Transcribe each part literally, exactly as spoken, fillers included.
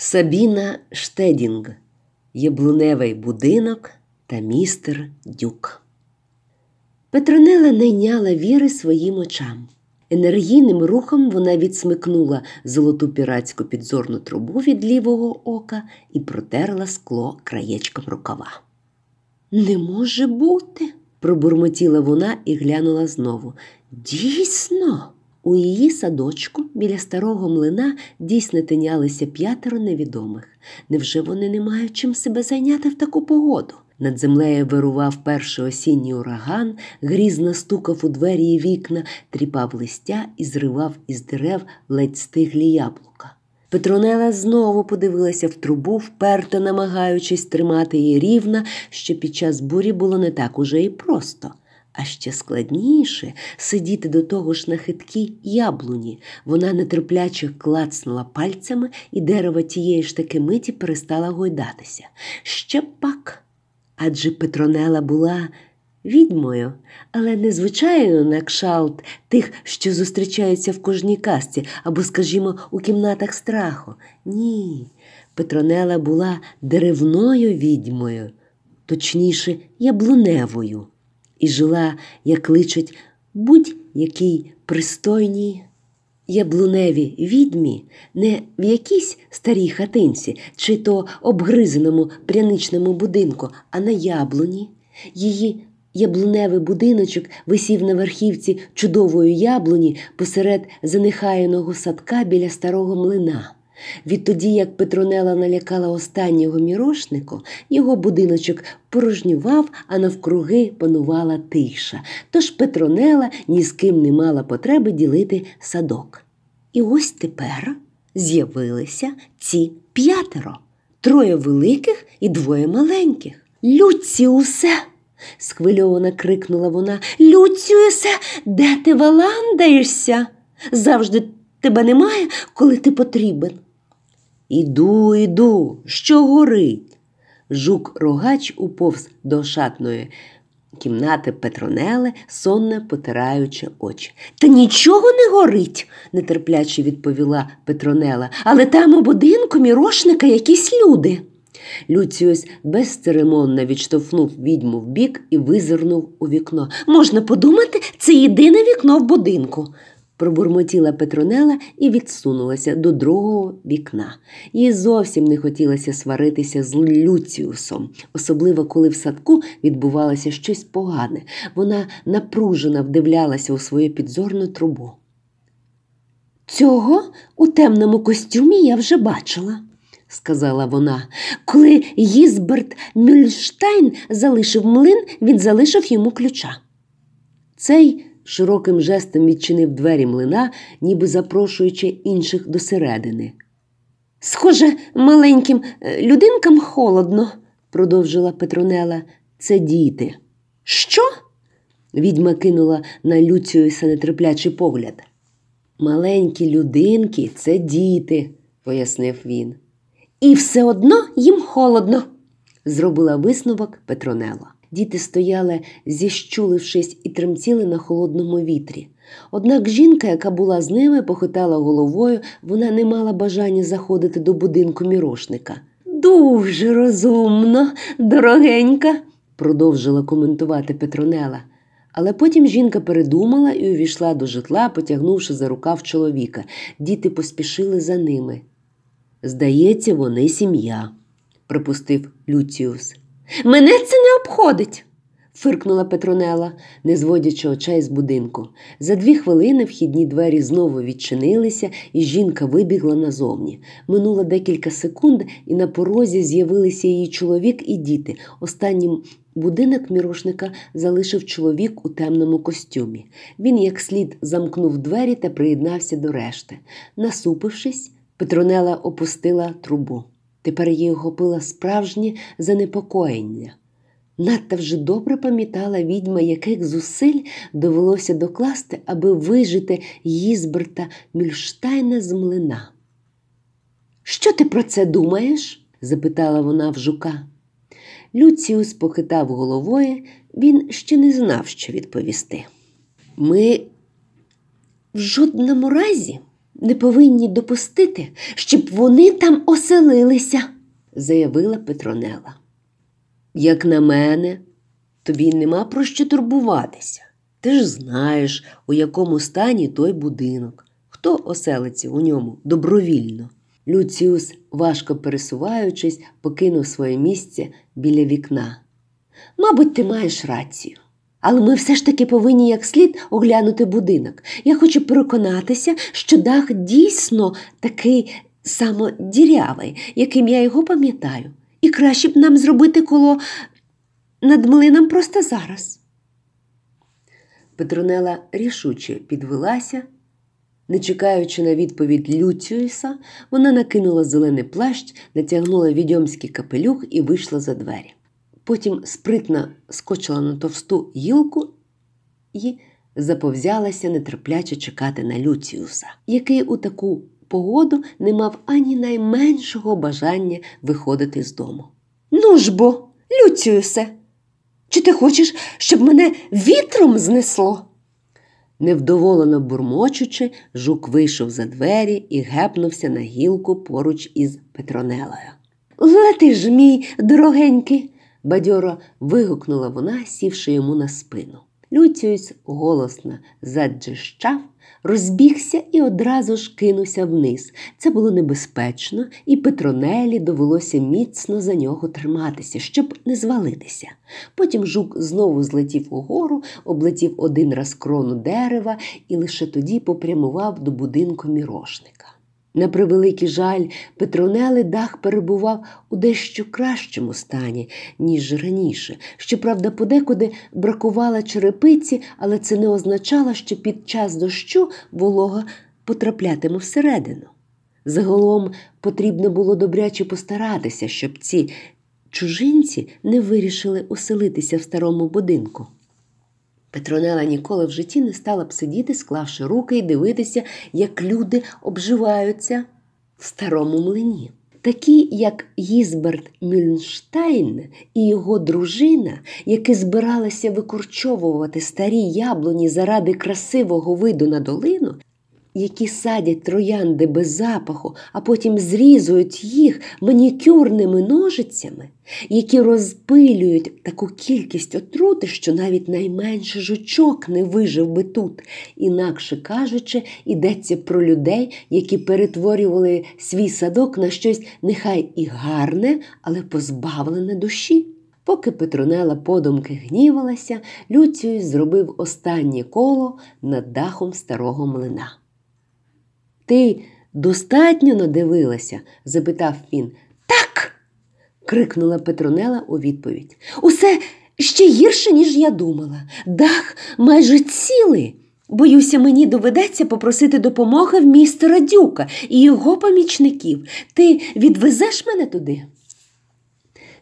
Сабіна Штедінг. Яблуневий будинок та містер Дюк. Петронелла не йняла віри своїм очам. Енергійним рухом вона відсмикнула золоту піратську підзорну трубу від лівого ока і протерла скло краєчком рукава. «Не може бути!» – пробурмотіла вона і глянула знову. «Дійсно!» У її садочку біля старого млина дійсно тинялися п'ятеро невідомих. Невже вони не мають чим себе зайняти в таку погоду? Над землею вирував перший осінній ураган, грізно стукав у двері і вікна, тріпав листя і зривав із дерев ледь стиглі яблука. Петронелла знову подивилася в трубу, вперто намагаючись тримати її рівно, що під час бурі було не так уже і просто. А ще складніше сидіти до того ж на хиткій яблуні. Вона нетерпляче клацнула пальцями, і дерево тієї ж таки миті перестало гойдатися. Ще пак! Адже Петронелла була відьмою, але не звичайно на кшалт тих, що зустрічаються в кожній казці, або, скажімо, у кімнатах страху. Ні, Петронелла була деревною відьмою, точніше, яблуневою. І жила, як личить, будь-якій пристойній яблуневі відьмі, не в якійсь старій хатинці чи то обгризаному пряничному будинку, а на яблуні. Її яблуневий будиночок висів на верхівці чудової яблуні посеред занехаяного садка біля старого млина. Відтоді, як Петронелла налякала останнього мірошнику, його будиночок порожнював, а навкруги панувала тиша. Тож Петронелла ні з ким не мала потреби ділити садок. І ось тепер з'явилися ці п'ятеро. Троє великих і двоє маленьких. «Люціусе!» – схвильовано крикнула вона. «Люціусе, де ти валандаєшся? Завжди тебе немає, коли ти потрібен». «Іду, іду, що горить!» Жук-рогач уповз до шатної кімнати Петронелли, сонно потираючи очі. «Та нічого не горить!» – нетерпляче відповіла Петронелла. «Але там у будинку мірошника якісь люди!» Люціус безцеремонно відштовхнув відьму вбік і визирнув у вікно. «Можна подумати, це єдине вікно в будинку!» Пробурмотіла Петронелла і відсунулася до другого вікна. Їй зовсім не хотілося сваритися з Люціусом, особливо коли в садку відбувалося щось погане. Вона напружено вдивлялася у свою підзорну трубу. «Цього у темному костюмі я вже бачила», – сказала вона. «Коли Ізберт Мюльштайн залишив млин, він залишив йому ключа». Цей широким жестом відчинив двері млина, ніби запрошуючи інших до середини. «Схоже, маленьким людинкам холодно», – продовжила Петронелла. «Це діти». «Що?» – відьма кинула на Люціуса нетерплячий погляд. «Маленькі людинки – це діти», – пояснив він. «І все одно їм холодно», – зробила висновок Петронелла. Діти стояли, зіщулившись, і тремтіли на холодному вітрі. Однак жінка, яка була з ними, похитала головою, вона не мала бажання заходити до будинку мірошника. «Дуже розумно, дорогенька», – продовжила коментувати Петронелла. Але потім жінка передумала і увійшла до житла, потягнувши за рукав чоловіка. Діти поспішили за ними. «Здається, вони сім'я», – припустив Люціус. «Мене це не обходить!» – фиркнула Петронелла, не зводячи очей з будинку. За дві хвилини вхідні двері знову відчинилися, і жінка вибігла назовні. Минуло декілька секунд, і на порозі з'явилися її чоловік і діти. Останнім будинок мірошника залишив чоловік у темному костюмі. Він як слід замкнув двері та приєднався до решти. Насупившись, Петронелла опустила трубу. Тепер її охопило справжнє занепокоєння. Надто вже добре пам'ятала відьма, яких зусиль довелося докласти, аби вижити Єсберта Мюльштайна з млина. «Що ти про це думаєш?» – запитала вона в жука. Люціус похитав головою, він ще не знав, що відповісти. «Ми в жодному разі не повинні допустити, щоб вони там оселилися, заявила Петронелла. Як на мене, тобі нема про що турбуватися. Ти ж знаєш, у якому стані той будинок. Хто оселиться у ньому добровільно? Люціус, важко пересуваючись, покинув своє місце біля вікна. Мабуть, ти маєш рацію. Але ми все ж таки повинні як слід оглянути будинок. Я хочу переконатися, що дах дійсно такий само дірявий, яким я його пам'ятаю. І краще б нам зробити коло над млином просто зараз. Петронелла рішуче підвелася. Не чекаючи на відповідь Люціуса, вона накинула зелений плащ, натягнула відьомський капелюх і вийшла за двері. Потім спритно скочила на товсту гілку і заповзялася нетерпляче чекати на Люціуса, який у таку погоду не мав ані найменшого бажання виходити з дому. «Ну ж бо, Люціусе, чи ти хочеш, щоб мене вітром знесло?» Невдоволено бурмочучи, жук вийшов за двері і гепнувся на гілку поруч із Петронеллою. «Лети ж, мій дорогенький!» – бадьоро вигукнула вона, сівши йому на спину. Люціус голосно заджищав, розбігся і одразу ж кинувся вниз. Це було небезпечно, і Петронеллі довелося міцно за нього триматися, щоб не звалитися. Потім жук знову злетів угору, облетів один раз крону дерева і лише тоді попрямував до будинку мірошника. На превеликий жаль, Петронелли дах перебував у дещо кращому стані, ніж раніше. Щоправда, подекуди бракувало черепиці, але це не означало, що під час дощу волога потраплятиме всередину. Загалом потрібно було добряче постаратися, щоб ці чужинці не вирішили оселитися в старому будинку. Петронелла ніколи в житті не стала б сидіти, склавши руки і дивитися, як люди обживаються в старому млині. Такі, як Ізберт Мюльштайн і його дружина, які збиралися викорчовувати старі яблуні заради красивого виду на долину, які садять троянди без запаху, а потім зрізують їх манікюрними ножицями, які розпилюють таку кількість отрути, що навіть найменший жучок не вижив би тут. Інакше кажучи, йдеться про людей, які перетворювали свій садок на щось нехай і гарне, але позбавлене душі. Поки Петронелла подумки гнівалася, Люціус зробив останнє коло над дахом старого млина. «Ти достатньо надивилася?» – запитав він. «Так!» – крикнула Петронелла у відповідь. «Усе ще гірше, ніж я думала. Дах майже цілий. Боюся, мені доведеться попросити допомоги в містера Дюка і його помічників. Ти відвезеш мене туди?»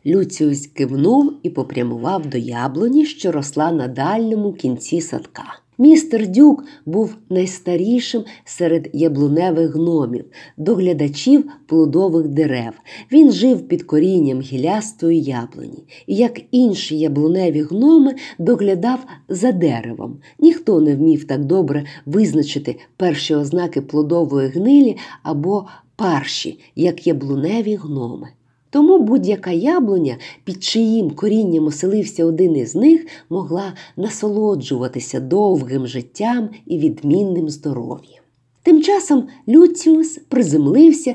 Люціус кивнув і попрямував до яблуні, що росла на дальньому кінці садка. Містер Дюк був найстарішим серед яблуневих гномів, доглядачів плодових дерев. Він жив під корінням гілястої яблуні. І, як інші яблуневі гноми, доглядав за деревом. Ніхто не вмів так добре визначити перші ознаки плодової гнилі або парші, як яблуневі гноми. Тому будь-яка яблуня, під чиїм корінням оселився один із них, могла насолоджуватися довгим життям і відмінним здоров'ям. Тим часом Люціус приземлився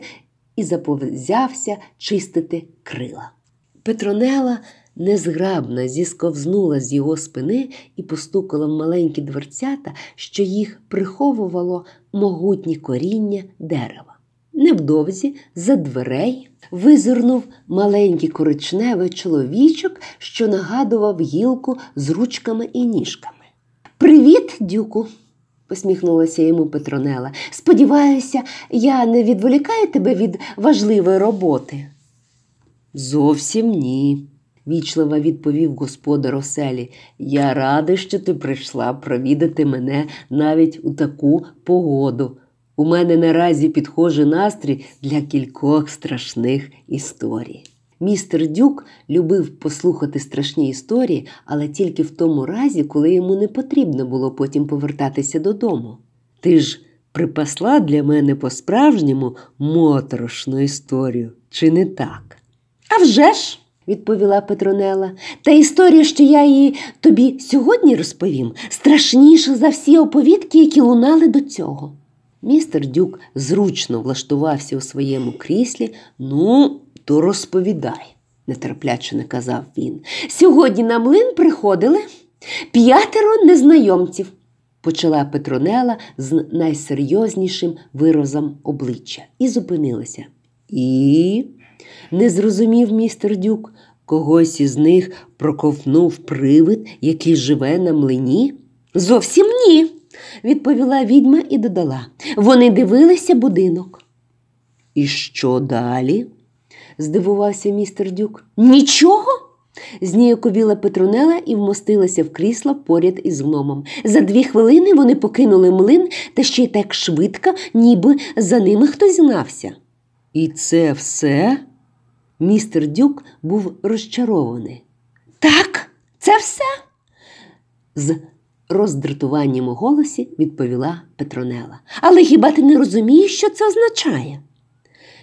і заповзявся чистити крила. Петронелла незграбно зісковзнула з його спини і постукала в маленькі дверцята, що їх приховувало могутнє коріння дерева. Невдовзі за дверей визирнув маленький коричневий чоловічок, що нагадував гілку з ручками і ніжками. «Привіт, Дюку!» – посміхнулася йому Петронелла. «Сподіваюся, я не відволікаю тебе від важливої роботи?» «Зовсім ні», – вічливо відповів господар оселі. «Я радий, що ти прийшла провідати мене навіть у таку погоду. У мене наразі підхожий настрій для кількох страшних історій». Містер Дюк любив послухати страшні історії, але тільки в тому разі, коли йому не потрібно було потім повертатися додому. «Ти ж припасла для мене по-справжньому моторошну історію, чи не так? А вже ж, відповіла Петронелла, та історія, що я її тобі сьогодні розповім, страшніша за всі оповідки, які лунали до цього. Містер Дюк зручно влаштувався у своєму кріслі. Ну, то розповідай, нетерпляче наказав він. Сьогодні на млин приходили п'ятеро незнайомців, почала Петронелла з найсерйознішим виразом обличчя і зупинилася. І... не зрозумів містер Дюк, когось із них проковтнув привид, який живе на млині? Зовсім ні, відповіла відьма і додала. Вони дивилися будинок. І що далі? Здивувався містер Дюк. Нічого? Зніяковіла Петронелла і вмостилася в крісло поряд із гномом. За дві хвилини вони покинули млин, та ще й так швидко, ніби за ними хтось гнався. І це все? Містер Дюк був розчарований. Так, це все? З роздратуванням у голосі відповіла Петронелла. Але хіба ти не розумієш, що це означає?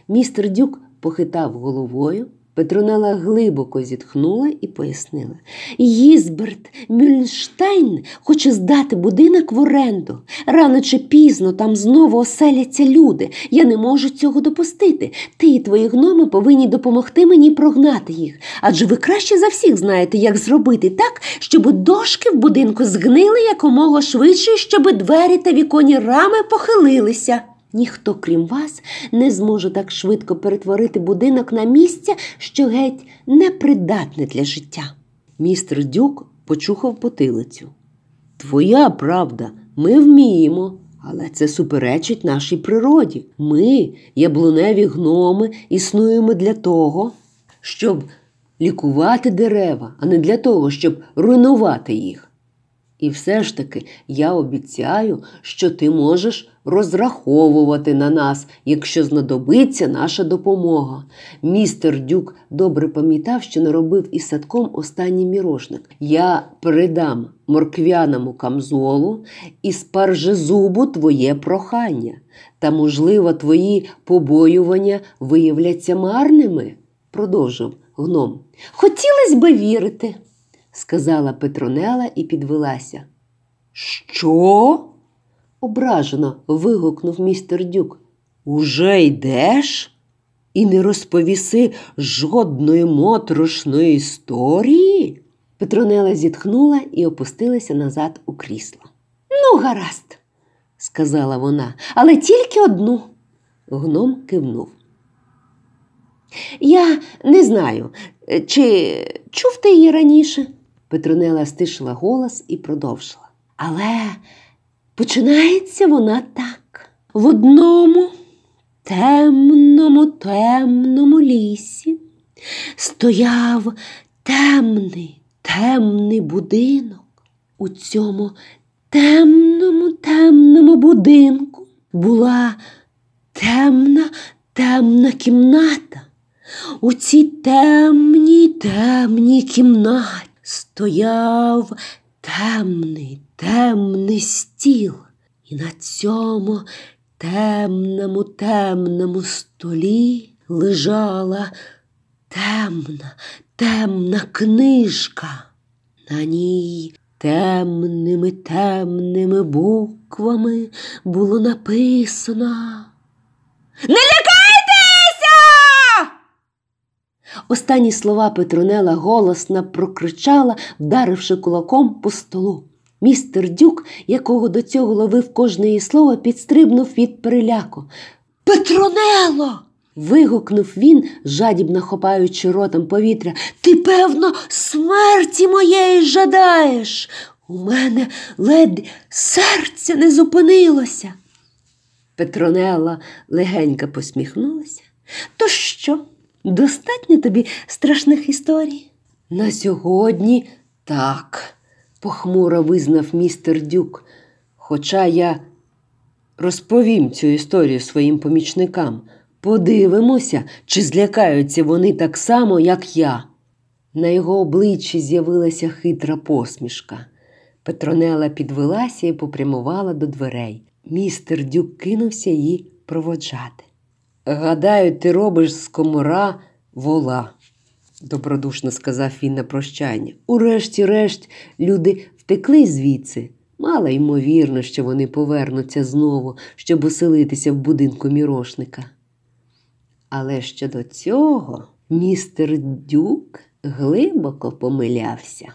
Містер Дюк похитав головою, Петронелла глибоко зітхнула і пояснила. Ізберт Мюльштайн хоче здати будинок в оренду. Рано чи пізно там знову оселяться люди. Я не можу цього допустити. Ти і твої гноми повинні допомогти мені прогнати їх. Адже ви краще за всіх знаєте, як зробити так, щоб дошки в будинку згнили якомога швидше, щоб двері та віконні рами похилилися. Ніхто, крім вас, не зможе так швидко перетворити будинок на місце, що геть непридатне для життя. Містер Дюк почухав потилицю. Твоя правда, ми вміємо, але це суперечить нашій природі. Ми, яблуневі гноми, існуємо для того, щоб лікувати дерева, а не для того, щоб руйнувати їх. І все ж таки, я обіцяю, що ти можеш розраховувати на нас, якщо знадобиться наша допомога. Містер Дюк добре пам'ятав, що наробив із садком останній мірошник. Я передам морквяному камзолу і спаржезубу твоє прохання. Та, можливо, твої побоювання виявляться марними, продовжив гном. Хотілось би вірити, сказала Петронелла і підвелася. Що? Ображено вигукнув містер Дюк. Уже йдеш? І не розповіси жодної моторошної історії? Петронелла зітхнула і опустилася назад у крісло. Ну, гаразд, сказала вона, але тільки одну. Гном кивнув. Я не знаю, чи чув ти її раніше? Петронелла стишила голос і продовжила. Але починається вона так. В одному темному, темному лісі стояв темний, темний будинок. У цьому темному, темному будинку була темна, темна кімната. У цій темній, темній кімнаті стояв темний, темний стіл. І на цьому темному, темному столі лежала темна, темна книжка. На ній темними, темними буквами було написано «Не лякай!» Останні слова Петронелла голосно прокричала, вдаривши кулаком по столу. Містер Дюк, якого до цього ловив кожне її слово, підстрибнув від переляку. «Петронелло!» – вигукнув він, жадібно хопаючи ротом повітря. «Ти, певно, смерті моєї жадаєш! У мене ледь серце не зупинилося!» Петронелла легенько посміхнулася. «То що? Достатньо тобі страшних історій?» «На сьогодні так», – похмуро визнав містер Дюк. «Хоча я розповім цю історію своїм помічникам. Подивимося, чи злякаються вони так само, як я». На його обличчі з'явилася хитра посмішка. Петронелла підвелася і попрямувала до дверей. Містер Дюк кинувся її проводжати. «Гадаю, ти робиш з комара вола», – добродушно сказав він на прощання. «Урешті-решт люди втекли звідси. Мало ймовірно, що вони повернуться знову, щоб оселитися в будинку мірошника». Але щодо цього містер Дюк глибоко помилявся.